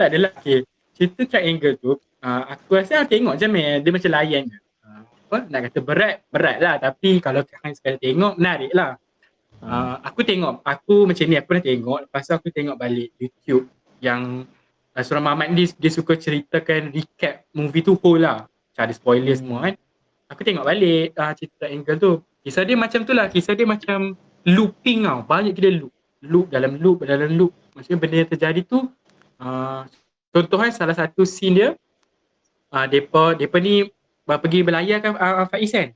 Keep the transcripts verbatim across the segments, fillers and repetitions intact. tak adalah. Okay, cerita triangle tu uh, aku rasa tengok je man, dia macam layan je. Uh, apa nak kata berat, berat lah, tapi kalau hang sekali tengok menarik lah. Uh, aku tengok, aku macam ni aku dah tengok, lepas tu aku tengok balik YouTube yang uh, Surah Muhammad ni dia suka ceritakan recap movie tu whole lah, macam ada spoiler hmm. semua kan. Aku tengok balik uh, cerita triangle tu, kisah dia macam tu lah, kisah dia macam looping tau, banyak gila loop, loop dalam loop dalam loop. Maksudnya benda yang terjadi tu uh, contohnya salah satu scene dia uh, depa depa ni pergi berlayar kan uh, Faiz kan?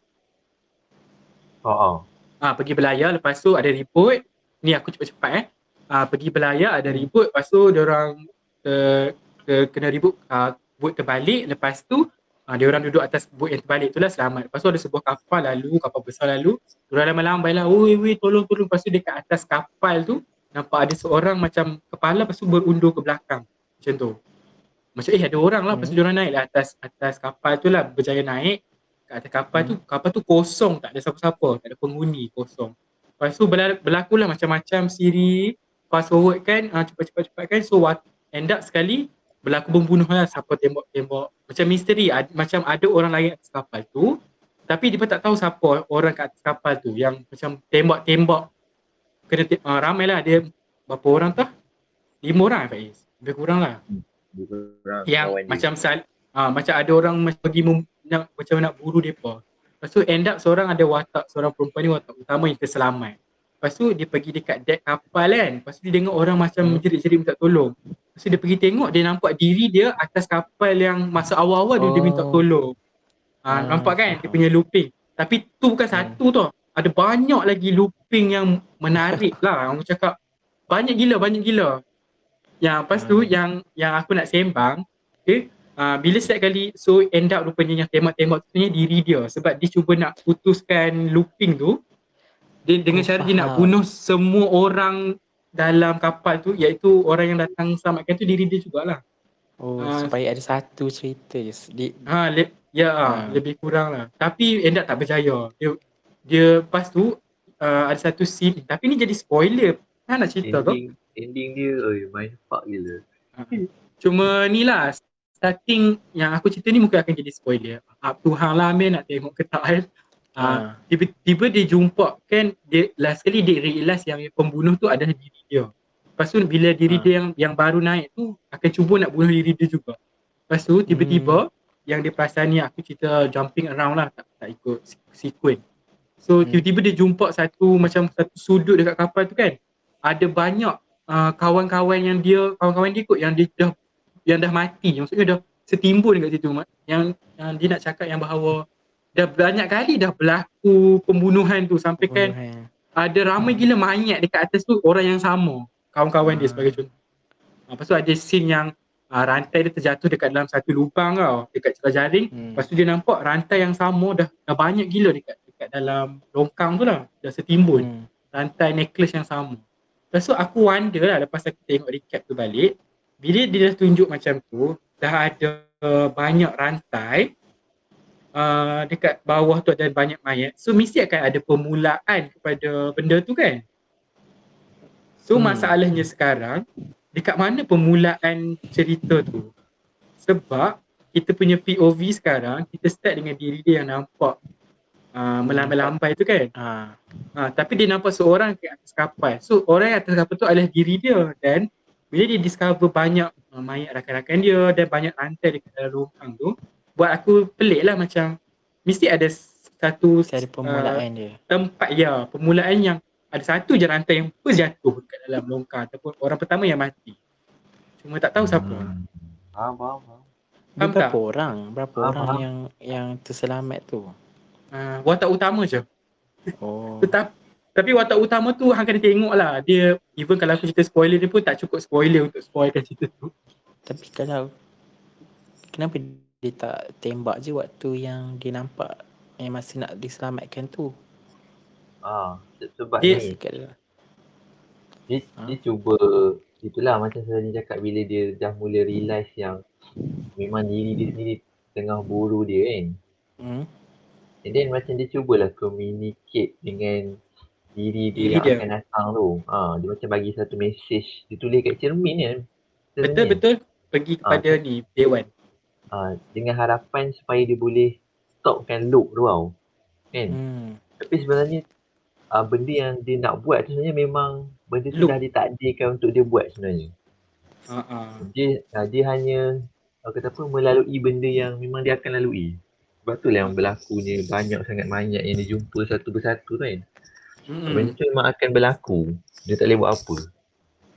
Ha oh, oh. uh, pergi berlayar, lepas tu ada ribut. Ni aku cepat-cepat eh. Uh, pergi berlayar ada ribut, lepas tu dia orang uh, kena ribut uh, bot terbalik, lepas tu uh, dia orang duduk atas bot yang terbalik tu lah selamat. Lepas tu ada sebuah kapal lalu, kapal besar lalu. Dia orang lambai-lambai lah, "Oi, oi, tolong tolong." Lepas tu dekat atas kapal tu nampak ada seorang macam kepala, lepas tu berundur ke belakang macam tu. Macam eh ada orang lah, hmm. lepas tu diorang naik lah atas, atas kapal tu lah, berjaya naik kat atas kapal hmm. tu. Kapal tu kosong, tak ada siapa-siapa, tak ada penghuni, kosong. Lepas tu berlaku lah macam-macam siri, fast forward kan, uh, cepat-cepat-cepat kan. So what, end up sekali berlaku pembunuhan lah, siapa tembak-tembak. Macam misteri, ad, macam ada orang lain atas kapal tu, tapi dia pun tak tahu siapa orang kat atas kapal tu yang macam tembak-tembak. Kena te- uh, ramai lah, dia berapa orang tah? Lima orang Faiz? Lebih kurang lah. Lebih kurang. Yang macam sal- uh, macam ada orang pergi mem- nak, macam nak buru mereka. Lepas tu end up seorang ada watak, seorang perempuan ni watak utama yang terselamat. Lepas tu dia pergi dekat dek kapal kan. Lepas tu dia dengar orang macam menjerit-jerit minta tolong. Lepas tu dia pergi tengok, dia nampak diri dia atas kapal yang masa awal-awal oh. dia, dia minta tolong. Uh, hmm. Nampak kan dia punya looping. Tapi tu bukan hmm. satu tau. Ada banyak lagi looping yang menarik lah, orang cakap banyak gila, banyak gila. Yang lepas tu hmm. yang yang aku nak sembang, okay, uh, bila setiap kali so end up rupanya yang tembak-tembak tu sebenarnya diri dia, sebab dia cuba nak putuskan looping tu dia dengan cara dia nak bunuh semua orang dalam kapal tu, iaitu orang yang datang selamatkan tu diri dia jugalah. Oh, uh, supaya ada satu cerita je. Di- ha, le- ya hmm. lebih kurang lah. Tapi end up tak berjaya. Dia Dia lepas tu uh, ada satu scene, tapi ni jadi spoiler. Ha, nak cerita ending, kau? Ending dia, oi, mindfuck gila. Cuma ni lah, starting yang aku cerita ni mungkin akan jadi spoiler. Up to hang lah Amir nak tengok ke tak kan. Uh, tiba-tiba dia jumpa kan, dia, last kali dia realise yang pembunuh tu adalah diri dia. Lepas tu bila diri ha. dia yang yang baru naik tu akan cuba nak bunuh diri dia juga. Lepas tu tiba-tiba hmm. yang dia perasan ni, aku cerita jumping around lah, tak, tak ikut sequence. So hmm. tiba-tiba dia jumpa satu macam satu sudut dekat kapal tu kan, ada banyak uh, kawan-kawan yang dia, kawan-kawan dia kot yang dia dah, yang dah mati, maksudnya dah setimbun dekat situ. Yang, yang dia nak cakap yang bahawa dah banyak kali dah berlaku pembunuhan tu sampai kan oh, ada ramai hmm. gila mayat dekat atas tu, orang yang sama, kawan-kawan hmm. dia sebagai contoh. Lepas tu ada scene yang uh, rantai dia terjatuh dekat dalam satu lubang tau, dekat celah jaring. hmm. Lepas tu dia nampak rantai yang sama dah, dah banyak gila dekat kat dalam longkang tu lah, dah setimbun. hmm. Rantai necklace yang sama. Lepas tu aku wonder lah, lepas aku tengok recap tu balik, bila dia dah tunjuk macam tu, dah ada uh, banyak rantai, uh, dekat bawah tu ada banyak mayat, so mesti akan ada permulaan kepada benda tu kan. So hmm. masalahnya sekarang, dekat mana permulaan cerita tu? Sebab kita punya P O V sekarang, kita start dengan diri dia yang nampak Uh, melambai-lambai tu kan. uh. Uh, Tapi dia nampak seorang kat atas kapal. So orang yang atas kapal tu adalah diri dia. Dan bila dia discover banyak uh, mayat rakan-rakan dia dan banyak rantai dekat dalam lubang tu, buat aku pelik lah, macam mesti ada satu ada permulaan uh, dia. Tempat ya, permulaan yang ada satu je rantai yang first jatuh dekat dalam longkang ataupun orang pertama yang mati. Cuma tak tahu siapa. hmm. Faham, faham, faham. Faham tak? Berapa orang, berapa faham, orang faham. yang yang terselamat tu? Uh, watak utama je. Oh. Tetap, tapi watak utama tu hang kena tengok lah. Dia even kalau aku cerita spoiler dia pun tak cukup spoiler untuk spoilkan cerita tu. Tapi kalau kenapa dia tak tembak je waktu yang dia nampak yang masih nak diselamatkan tu? Ah, sebab dia, ni dia, ha? dia cuba, itulah macam saya cakap, bila dia dah mula realise yang memang diri dia sendiri tengah buru dia kan. Hmm. And then macam dia cubalah communicate dengan diri dia diri yang dia. akan datang tu. Ha, dia macam bagi satu message, dia tulis kat cermin kan. Betul, betul. pergi kepada ha. ni dewan ha, dengan harapan supaya dia boleh stopkan loop tu tau kan. Hmm. Tapi sebenarnya uh, benda yang dia nak buat tu sebenarnya memang benda tu loop. Dah ditakdirkan untuk dia buat sebenarnya. Uh-uh. Dia uh, dia hanya uh, kata apa melalui benda yang memang dia akan lalui. Sebab tu lah yang berlakunya banyak sangat banyak yang dia jumpa satu persatu kan. Hmm. Benda tu memang akan berlaku. Dia tak boleh buat apa.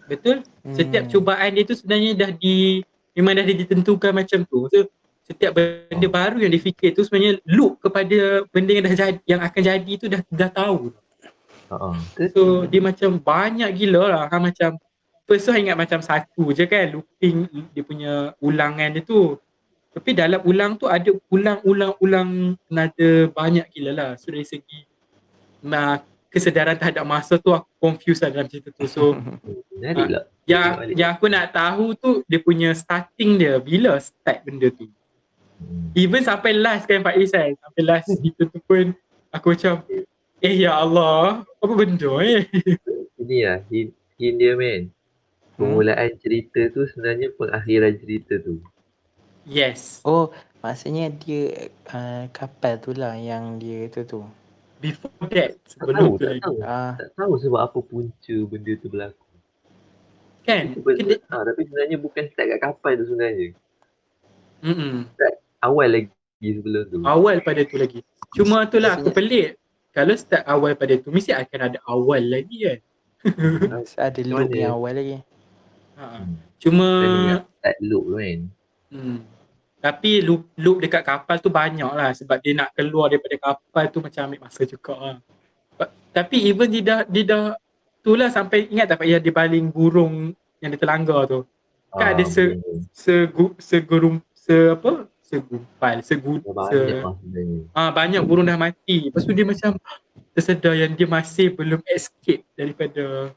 Betul. Hmm. Setiap cubaan dia tu sebenarnya dah di memang dah ditentukan macam tu. So setiap benda oh. baru yang dia fikir tu sebenarnya loop kepada benda yang dah jadi, yang akan jadi tu dah dah tahu. Uh-huh. So dia macam banyak gila lah. Ha, macam first tu ingat macam satu je kan looping dia punya ulangan dia tu. Tapi dalam ulang tu ada ulang-ulang-ulang nada banyak gila lah. So dari segi nah, kesedaran terhadap masa tu aku confused lah dalam cerita tu. So uh, yang, yang aku nak tahu tu dia punya starting dia, bila start benda tu. Even sampai last kan Faiz kan, sampai last cerita tu pun aku macam eh ya Allah apa benda eh. Ini lah hint, hint dia man. Permulaan hmm. cerita tu sebenarnya pengakhiran cerita tu. Yes. Oh, maksudnya dia uh, kapal tu lah yang dia tu tu. Before that, sebelum tak tahu, tu. Tak tahu, uh. tak tahu sebab apa punca benda tu berlaku. Kan? Sebenarnya, Kena... ha, tapi sebenarnya bukan start kat kapal tu sebenarnya. Mm-mm. Start awal lagi sebelum tu. Awal pada tu lagi. Cuma tu lah aku pelik. Kalau start awal pada tu, mesti akan ada awal lagi kan? Ada loop yang awal lagi. Ha. Cuma... start loop tu kan? Hmm. Tapi loop, loop dekat kapal tu banyak lah sebab dia nak keluar daripada kapal tu macam ambil masa juga lah. But, tapi even dia dah, dia dah tu lah sampai ingat tak Pak dia baling burung yang dia terlanggar tu kan ah, ada se, se, se, segurum, se apa, segumpal, segud, se, ah, banyak burung dah mati. Lepas tu dia macam tersedar yang dia masih belum escape daripada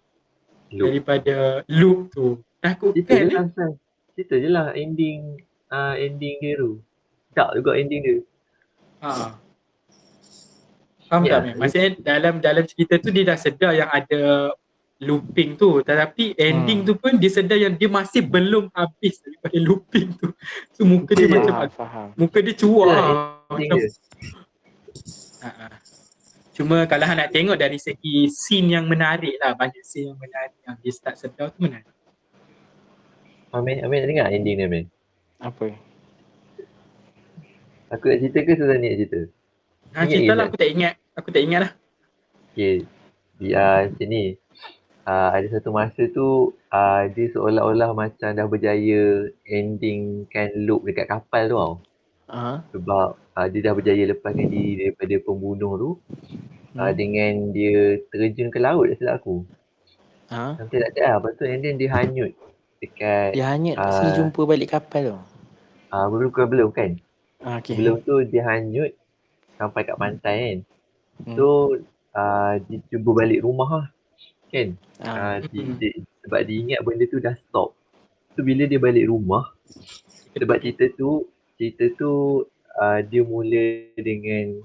loop. daripada loop tu. Takutkan dia kan, cerita je lah ending uh, ending dia tu. Tak juga ending dia. Haa. Faham yeah. tak? Maksudnya dalam dalam cerita tu dia dah sedar yang ada looping tu. Tetapi ending hmm. tu pun dia sedar yang dia masih belum habis daripada looping tu. So muka dia yeah. macam faham. Muka dia cuak yeah, lah. Macam, dia. Cuma kalau nak tengok dari segi scene yang menarik lah. Banyak scene yang menarik yang dia start sedar tu menarik. Amin, Amin nak dengar ending dia Amin? Apa? Aku nak cerita ke Suzan ni nak cerita? Ha, cerita lah, aku tak ingat. Aku tak ingat lah. Okay, dia macam ni. Uh, ada satu masa tu uh, dia seolah-olah macam dah berjaya endingkan loop dekat kapal tu tau. Uh-huh. Sebab uh, dia dah berjaya lepaskan diri daripada pembunuh tu uh, hmm. dengan dia terjun ke laut tak silap aku. Uh-huh. Sampai tak ada lah. Lepas tu ending dia hanyut. Dekat, dia hanyut mesti uh, jumpa balik kapal tu? Uh, belum, belum kan? Ah, okay. Belum tu dia hanyut sampai kat pantai kan? Hmm. So uh, dia cuba balik rumah lah kan? Ah. Uh, dia, dia, sebab dia ingat benda tu dah stop. So bila dia balik rumah sebab cerita tu, cerita tu uh, dia mula dengan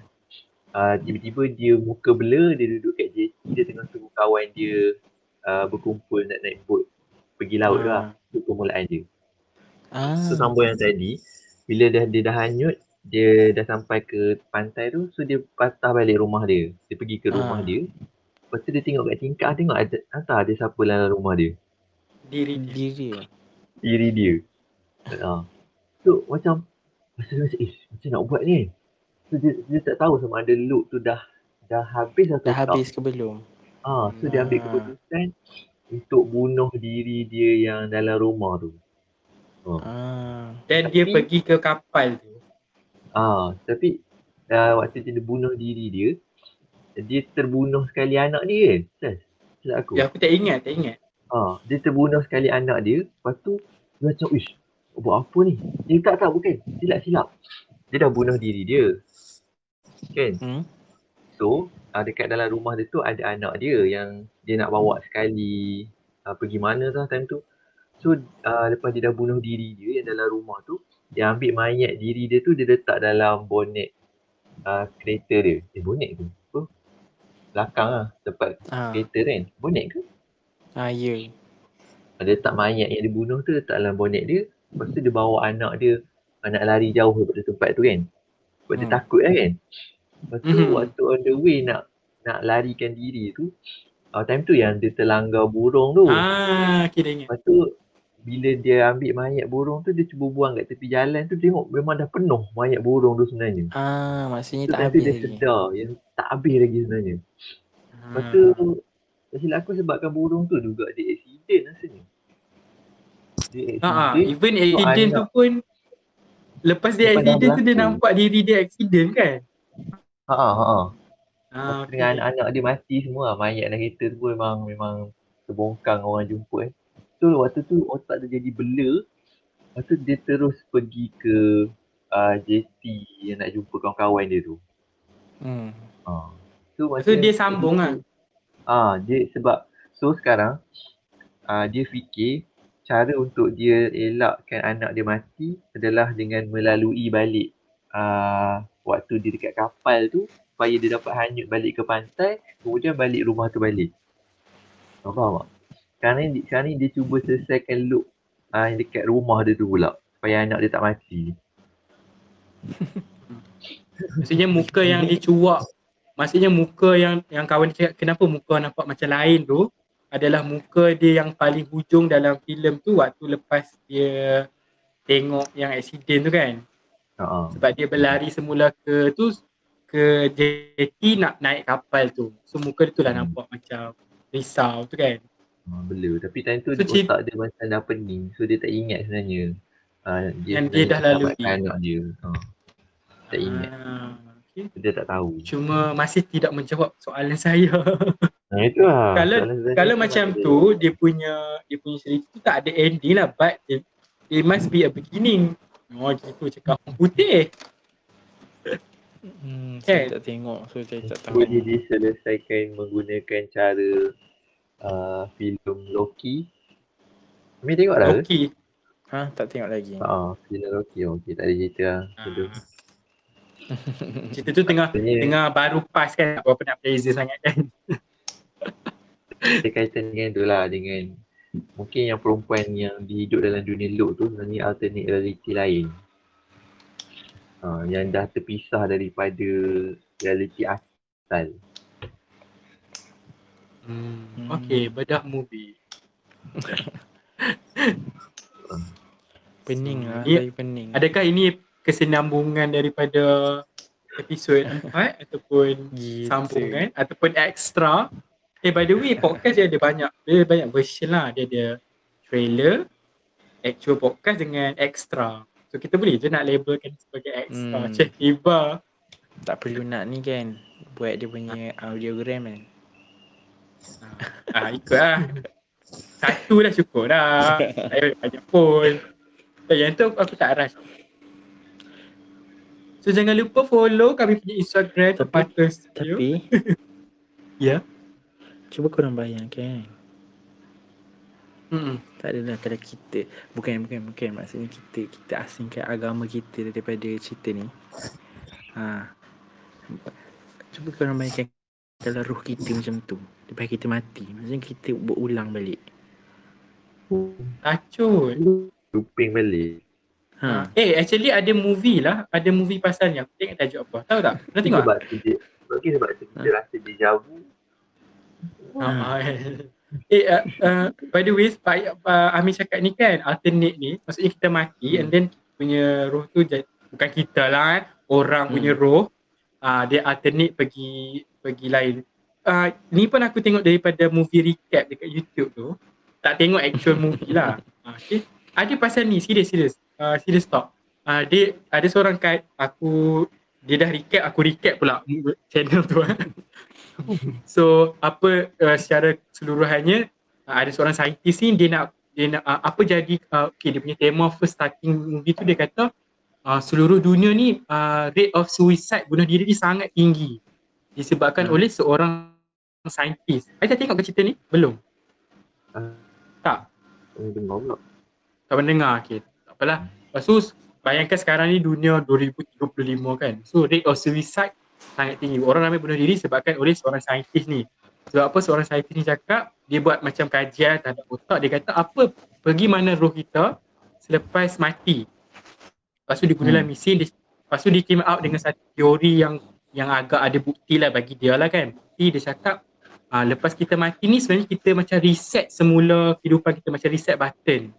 uh, tiba-tiba dia muka blur, dia duduk kat jetty, dia tengah tunggu kawan dia uh, berkumpul nak naik boat pergi laut tu lah, tu permulaan dia. Ah. So sambung yang tadi, bila dah, dia dah hanyut, dia dah sampai ke pantai tu, so dia patah balik rumah dia. Dia pergi ke rumah ah. dia, lepas tu dia tengok kat tingkap, tengok ada, entah ada siapa dalam rumah dia. Diri dia. Diri dia. Ha. So macam, macam eh macam nak buat ni. So dia, dia tak tahu sama ada loop tu dah dah habis atau dah tak. Dah habis ke belum. Ah, so ah. dia ambil keputusan untuk bunuh diri dia yang dalam rumah tu. Oh. Ah. Dan tapi, dia pergi ke kapal tu. Ah, tapi uh, waktu dia bunuh diri dia, dia terbunuh sekali anak dia. Betul? Silap aku. Ya, aku tak ingat, tak ingat. Ah, dia terbunuh sekali anak dia. Lepas tu dia macam, "Uish, buat apa ni?" Dia tak tak bukan. Silap-silap. Dia dah bunuh diri dia. Kan? Hmm. So, uh, dekat dalam rumah dia tu ada anak dia yang dia nak bawa sekali uh, pergi mana lah time tu. So uh, lepas dia dah bunuh diri dia yang dalam rumah tu, dia ambil mayat diri dia tu, dia letak dalam bonet uh, kereta dia. Eh bonet tu? Apa? Belakang lah tempat ha. kereta kan? Bonet ke? Ah, ya. Yeah. Dia letak mayat yang dia bunuh tu letak dalam bonet dia. Lepas tu dia bawa anak dia, anak lari jauh daripada tempat tu kan. Sebab hmm. dia takut lah kan. Lepas tu hmm. waktu on the way nak nak larikan diri tu, uh, time tu yang dia terlanggar burung tu. Ah, kira ingat. Lepas tu bila dia ambil mayat burung tu, dia cuba buang kat tepi jalan tu, tengok memang dah penuh mayat burung tu sebenarnya. Ah, maksudnya so, tak habis dia lagi. Dia sedar yang tak habis lagi sebenarnya. Ah. Lepas tu silap aku sebabkan burung tu juga dia accident rasanya. Dia accident. Ah, even so, accident tu pun lepas dia lepas accident tu dia nampak diri dia accident kan? Ha ah ha ah. Ah, okay. Dengan anak dia mati semua, mayat dalam kereta tu pun memang memang terbongkang orang jumpa eh. So waktu tu otak dia jadi blur. Lepas tu dia terus pergi ke uh, J T yang nak jumpa kawan-kawan dia tu. Hmm. Ah. So, so dia sambung ah. Ah, dia sebab so sekarang uh, dia fikir cara untuk dia elakkan anak dia mati adalah dengan melalui balik uh, waktu dia dekat kapal tu, supaya dia dapat hanyut balik ke pantai, kemudian balik rumah tu balik. Kau faham tak? Sekarang ni, sekarang ni dia cuba selesaikan loop uh, dekat rumah dia tu pula, supaya anak dia tak mati. Maksudnya muka yang dia cuak, maksudnya muka yang yang kawan dia cakap kenapa muka nampak macam lain tu adalah muka dia yang paling hujung dalam filem tu waktu lepas dia tengok yang accident tu kan. Uh-huh. Sebab dia berlari semula ke tu ke J T nak naik kapal tu. So muka dia tu lah hmm. nampak macam risau tu kan. Ha, belum. Tapi time tu so, dia otak dia macam dah pening. So dia tak ingat sebenarnya. Uh, dia yang dia dah lalui. Anak dia. Ha. Tak ingat. Ah, okay. Dia tak tahu. Cuma masih tidak menjawab soalan saya. Nah, itulah. Kalau soalan kalau macam dia. tu dia punya dia punya cerita tu tak ada ending lah, but it, it must be a beginning. Oh gitu cakap putih. Hmm, saya tak tengok, so saya tak tahu. Jadi diselesaikan menggunakan cara uh, filem Loki. Kami tengok dah Loki? Ha, tak tengok lagi. Haa, filem Loki, okey tak ada cerita lah. Ha. Cerita tu tengah tengah baru pas kan, apa nak praises sangat kan. Dia kaitan dengan tu lah, dengan mungkin yang perempuan yang dihidup dalam dunia Loki tu sebenarnya alternate reality lain. Uh, yang dah terpisah daripada realiti asal. Hmm, okay, bedah movie. Pening lah, yeah. pening. Adakah ini kesinambungan daripada episod empat ataupun yes, sambungan so. ataupun extra? Eh, hey, by the way, podcast dia ada banyak, dia banyak version lah. Dia ada trailer, actual podcast dengan extra. So kita boleh je nak labelkan sebagai extra hmm. Cik Iba. Tak perlu nak ni kan, buat dia punya audiogram kan. Ah, ah ikut lah. Satu dah cukup dah. Tak payah banyak pun. So, yang tu aku tak rush. So jangan lupa follow kami punya Instagram. Tapi, tapi ya. Yeah. Cuba korang bayangkan. Mm-mm. Tak adalah kalau kita bukan bukan bukan maksudnya kita kita asingkan agama kita daripada cerita ni. Ha. Cuba korang bayangkan kalau roh kita macam tu, lepas kita mati, maksudnya kita buat ulang balik. Kacau. Luping balik. Ha. Eh actually ada movie lah, ada movie pasal ni. Aku tengok tajuk apa. Tahu tak? Dah tengok. Sebab dia bagi sebab dia rasa deja vu. Ha. Eh, uh, uh, by the way, Pak uh, Amir cakap ni kan, alternate ni, maksudnya kita mati hmm. and then punya roh tu, jad, bukan kita lah kan, orang hmm. punya roh, uh, dia alternate pergi pergi lain. Uh, ni pun aku tengok daripada movie recap dekat YouTube tu, tak tengok actual movie lah. Okay. Ada pasal ni, serius, serius, uh, serius talk. Uh, dia, ada seorang kat, aku, dia dah recap, aku recap pula channel tu lah. So apa uh, secara keseluruhannya uh, ada seorang saintis ni dia nak dia nak uh, apa jadi uh, okay, dia punya tema first starting movie tu dia kata uh, seluruh dunia ni uh, rate of suicide bunuh diri ni sangat tinggi disebabkan hmm. oleh seorang saintis. Saya tak tengok ke cerita ni? Belum? Uh, tak? Dengar pula. Tak mendengar, okay. Tak apalah. Lepas tu bayangkan sekarang ni dunia dua ribu dua puluh lima kan. So rate of suicide sangat tinggi. Orang ramai bunuh diri sebabkan oleh seorang saintis ni. Sebab apa seorang saintis ni cakap, dia buat macam kajian terhadap otak, dia kata apa pergi mana roh kita selepas mati. Lepas tu dia gunalah hmm. misil, dia, lepas tu dia came out dengan satu teori yang yang agak ada bukti lah bagi dia lah kan. Bukti dia cakap uh, lepas kita mati ni sebenarnya kita macam reset semula kehidupan kita, macam reset button.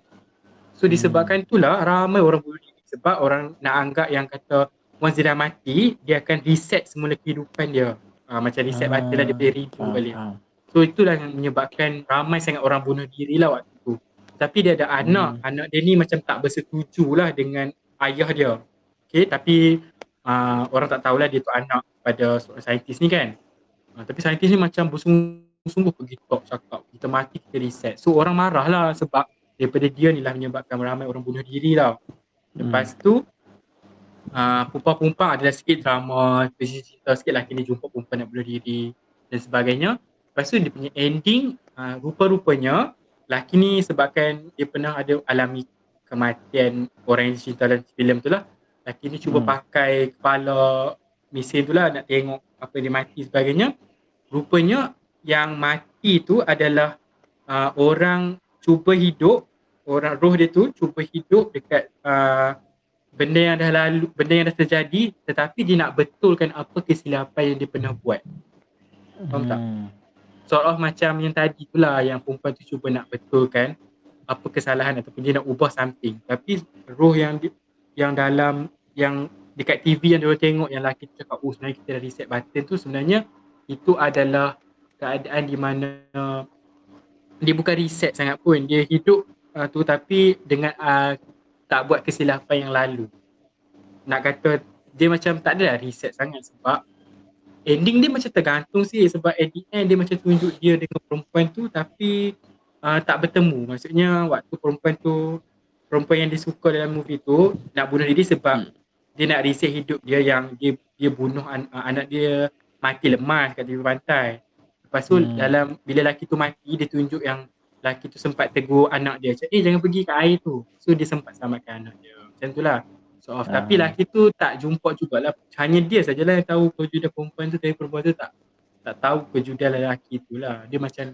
So disebabkan itulah ramai orang bunuh diri sebab orang nak anggap yang kata once dia dah mati dia akan reset semula kehidupan dia. Uh, macam reset ah, button lah, dia boleh redo ah, balik. Ah. So itulah yang menyebabkan ramai sangat orang bunuh diri lah waktu tu. Tapi dia ada anak, hmm. anak dia ni macam tak bersetuju lah dengan ayah dia. Okay, tapi uh, orang tak tahulah dia tu anak pada seorang saintis ni kan. Uh, tapi saintis ni macam bersungguh-sungguh pergi talk cakap kita mati kita reset. So orang marah lah sebab daripada dia ni lah menyebabkan ramai orang bunuh diri lah. Lepas hmm. tu uh, perempuan-perempuan adalah sikit drama, cerita sikit lelaki ni jumpa perempuan nak bunuh diri dan sebagainya. Lepas tu dia punya ending, uh, rupa-rupanya lelaki ni sebabkan dia pernah ada alami kematian orang yang cerita dalam filem tu lah, lelaki ni cuba hmm. pakai kepala mesin tu lah nak tengok apa dia mati sebagainya. Rupanya yang mati tu adalah uh, orang cuba hidup, orang roh dia tu cuba hidup dekat uh, benda yang dah lalu, benda yang dah terjadi, tetapi dia nak betulkan apa kesilapan yang dia pernah buat. Faham hmm. tak? Sort of macam yang tadi tu lah, yang perempuan tu cuba nak betulkan apa kesalahan ataupun dia nak ubah something. Tapi roh yang di, yang dalam, yang dekat T V yang dia tengok yang lelaki tu cakap oh sebenarnya kita dah reset button tu, sebenarnya itu adalah keadaan di mana uh, dia bukan reset sangat pun, dia hidup uh, tu tapi dengan uh, tak buat kesilapan yang lalu. Nak kata dia macam tak adalah reset sangat sebab ending dia macam tergantung sih, sebab at the end dia macam tunjuk dia dengan perempuan tu tapi uh, tak bertemu. Maksudnya waktu perempuan tu, perempuan yang disuka dalam movie tu nak bunuh diri sebab hmm. dia nak reset hidup dia yang dia dia bunuh an- anak dia mati lemas kat tepi pantai. Lepas tu hmm. dalam bila lelaki tu mati dia tunjuk yang lelaki tu sempat tegur anak dia macam eh jangan pergi kat air tu. So dia sempat selamatkan anak dia. Macam tu lah. So, uh. tapi lelaki tu tak jumpa jugalah, hanya dia sajalah yang tahu kejudan perempuan tu, tapi perempuan tu tak tak tahu kejudan lelaki tu lah. Dia macam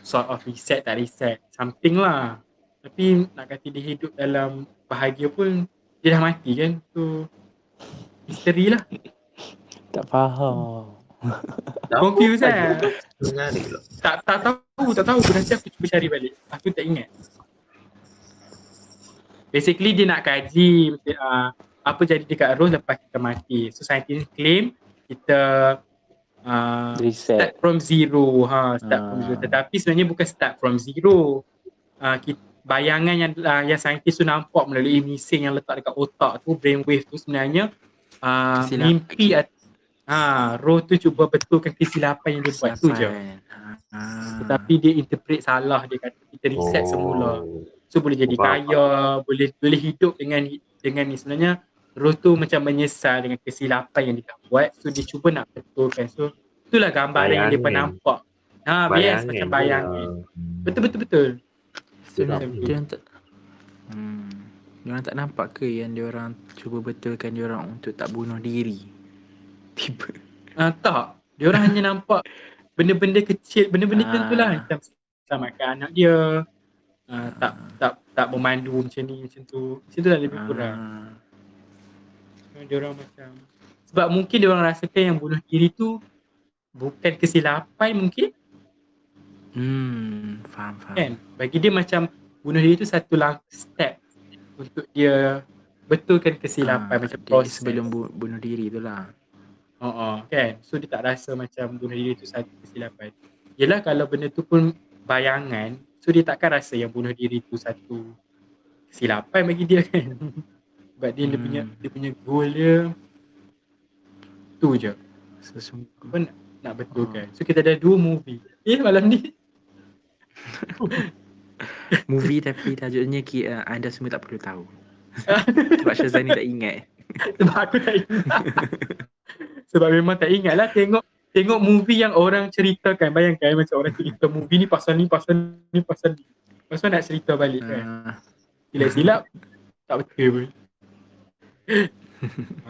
sort of reset tak reset, something lah. Tapi nak kata dia hidup dalam bahagia pun dia dah mati kan, so misteri lah. Tak faham. Confused kan? Tak, tak tahu, tak tahu, nanti aku cuba cari balik, aku tak ingat. Basically dia nak kaji uh, apa jadi dekat roh lepas kita mati. So saintis claim kita uh, start from zero, ha, start ah. from zero. Tetapi sebenarnya bukan start from zero. Uh, kita, bayangan yang uh, yang saintis tu nampak melalui mesin yang letak dekat otak tu, brainwave tu sebenarnya uh, mimpi at, uh, roh tu cuba betulkan kesilapan yang dia buat tu je. Ah. Tetapi dia interpret salah, dia kata kita reset oh. semula. So boleh jadi kaya, boleh boleh hidup dengan dengan ni. Sebenarnya roh tu macam menyesal dengan kesilapan yang dia buat. So dia cuba nak betulkan. So itulah gambaran yang dia nampak. Ha, bias macam bayangin. Betul betul betul. So, dia, dia tak hmm, dia tak nampak ke yang dia orang cuba betulkan dia orang untuk tak bunuh diri? Tiba. Ah ha, tak. Dia orang hanya nampak benda-benda kecil, benda-benda ha. macam itulah, macam selamatkan anak dia. Uh, tak tak tak memandu macam ni, macam tu. Macam tu lah lebih kurang. Uh. Diorang macam, sebab mungkin diorang rasakan yang bunuh diri tu bukan kesilapan mungkin. Hmm, faham, faham. Kan? Bagi dia macam bunuh diri tu satu langkah step untuk dia betulkan kesilapan uh, macam proses sebelum bu- bunuh diri tu lah. Oh, oh, kan? So dia tak rasa macam bunuh diri tu satu kesilapan. Yelah kalau benda tu pun bayangan, so dia takkan rasa yang bunuh diri tu satu kesilapan bagi dia kan. Sebab dia, hmm. dia punya dia punya goal dia tu je. Sesungguhnya pun nak, nak betulkan. Oh. So kita ada dua movie. Eh malam ni. Movie tapi tajuknya uh, anda semua tak perlu tahu. Sebab Syazani tak ingat. Sebab aku tak ingat. Sebab memang tak ingat lah tengok. Tengok movie yang orang ceritakan, bayangkan macam orang cerita movie ni pasal ni, pasal ni, pasal ni. Lepas nak cerita balik kan. Silap-silap, tak betul pun.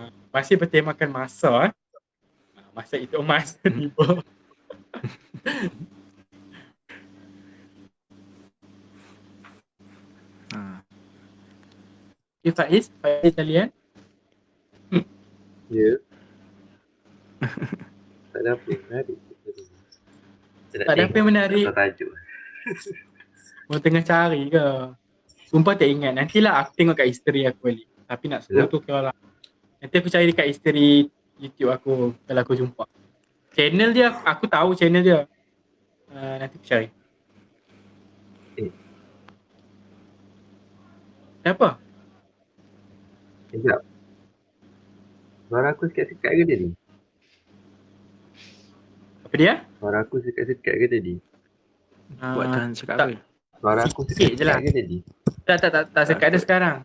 uh, masih bertemakan masa. Eh. Masa itu emas tiba. Okay, Faiz, Faiz talian. Hmm. Ya. Yeah. Tak ada apa yang menarik. Tak ada apa yang menarik. Mau tengah cari ke? Sumpah tak ingat. Nantilah aku tengok kat history aku balik. Tapi nak sebut tu kau lah. Nanti aku cari dekat history YouTube aku kalau aku jumpa. Channel dia, aku tahu channel dia. Uh, nanti aku cari. Eh. Kenapa? Sekejap. Suara aku sekat-sekat ke tadi? Apa dia? Suara aku sekat-sekat ke tadi? Uh, Buat tahan sekat tak. Apa? Suara aku sekat-sekat je lah. Ke tadi? Tak, tak, tak, tak sekat dah sekarang.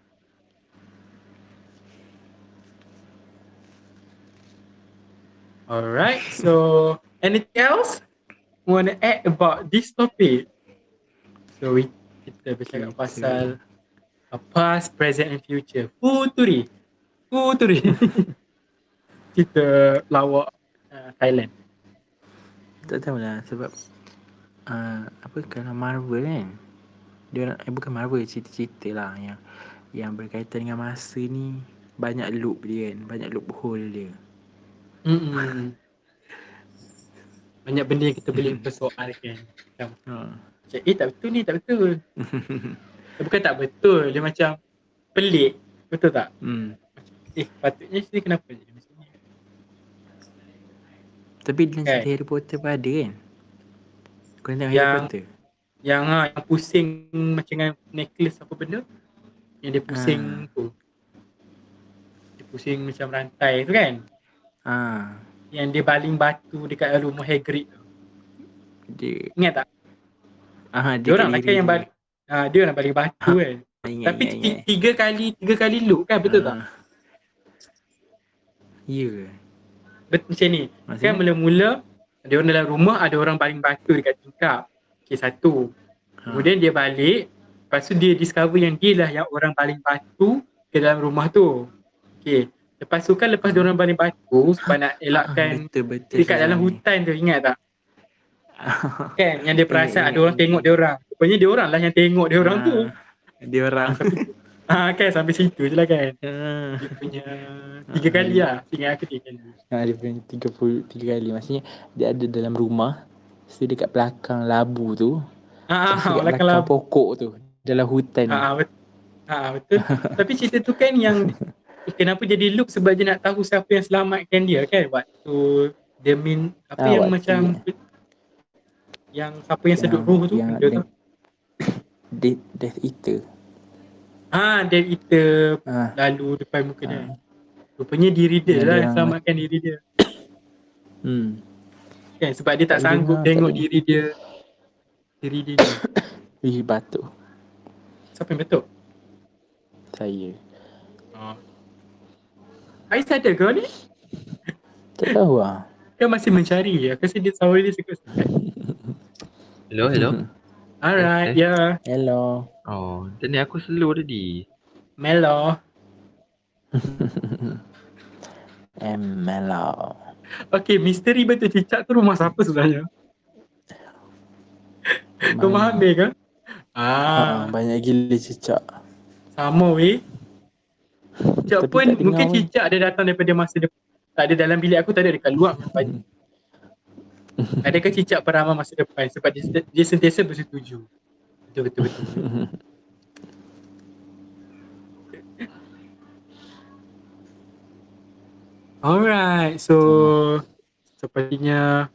Alright, so anything else you want to add about this topic? So we kita bercakap pasal uh, past, present and future. Futuri. Futuri. Kita lawak uh, Thailand. Tak tahulah sebab uh, apa kalau Marvel kan. Dia eh, bukan Marvel, cerita-cerita lah yang yang berkaitan dengan masa ni banyak loop dia kan, banyak loophole dia. Mm-mm. Banyak benda yang kita boleh persoalkan. Macam macam eh tak betul ni, tak betul. Bukan tak betul, dia macam pelik. Betul tak? Mm. Eh patutnya sini kenapa jadi macam ni? Tapi dalam cerita Harry Potter pun ada kan? Kau tengok Harry Potter? Yang ha, yang pusing macam dengan necklace apa benda. Yang dia pusing ha. tu Dia pusing macam rantai tu kan? Ah, yang dia baling batu dekat rumah Hagrid tu. Dia ingat tak? Aha, dia orang yang baling ah, dia orang baling batu ha, kan. Ingat, tapi ingat, ingat. tiga kali tiga kali loop kan, betul ha. tak? Ya. Yeah. Betul macam ni. Maksudnya? Kan mula-mula dia orang dalam rumah ada orang baling batu dekat tingkap. Okey, satu. Ha. Kemudian dia balik, lepas tu dia discover yang dia lah yang orang baling batu ke dalam rumah tu. Okey. Lepas tu kan lepas diorang baling batu sebab nak elakkan betul, betul, dekat dalam ni. Hutan tu, ingat tak? Kan yang dia perasan ada orang tengok diorang. Rupanya diorang lah yang tengok diorang ha, tu. Diorang. Ah ha, kan sampai situ je lah kan. Ha. Dia punya tiga ha, kali dia. lah. Ingat aku tiga kali. Ha, dia punya tiga puluh tiga kali. Maksudnya dia ada dalam rumah. So dekat belakang labu tu. Ha, ha, belakang, belakang pokok tu. Dalam hutan ha, tu. Ha, betul. Tapi cerita tu kan yang kenapa jadi loop sebab dia nak tahu siapa yang selamatkan dia kan waktu dia min apa ah, yang macam dia. yang siapa yang, yang sedut roh tu yang dia tu Death, Death Eater ah Death Eater ah. lalu depan muka ah. dia rupanya diri dia, dia lah yang selamatkan diri dia hmm. kan sebab dia tak, tak sanggup dia tengok tak diri dia diri dia ih batuk siapa yang batuk? Saya ah. Ais ada kau ni? Tak tahu lah. Kau masih mencari. Aku rasa dia sahur dia suka-suka. Hello, hello. Alright, okay. yeah. Hello. Oh, tadi aku slow tadi. Melo. M Melo. Okay, misteri betul cicak tu rumah siapa sebenarnya? Kau faham dia ke? Ah, ha, banyak gila cicak. Sama weh. Cicak tapi pun mungkin orang. Cicak dia datang daripada masa depan. Tak ada dalam bilik aku, tak ada dekat luar. Adakah cicak peramal masa depan sebab dia, dia sentiasa bersetuju. Betul-betul. Alright, so sepertinya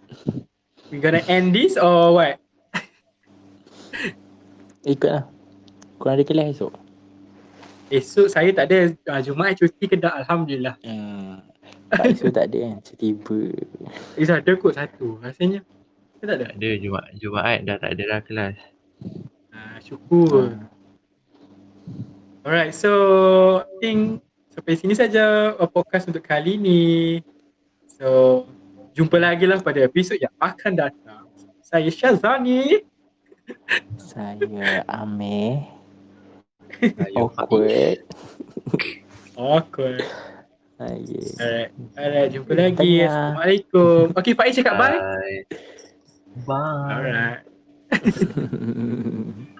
we gonna end this or what? Ikutlah. Korang ada kelas esok? Esok saya tak ada, uh, Jumaat cuti Kedah, Alhamdulillah. Hmm. Esok tak ada kan, setiba. Eh ada kot satu rasanya. Ke tak ada? Tak ada, Jumaat, Jumaat dah tak ada lah kelas. Uh, syukur. Hmm. Alright, so I think sampai sini saja podcast untuk kali ni. So jumpa lagi lah pada episod yang akan datang. Saya Syazani. Saya Amir. Awkward. Awkward. Ah, yes. Alright, alright, jumpa lagi. Assalamualaikum. Okay, Faiz cakap bye. Bye. Bye. Alright.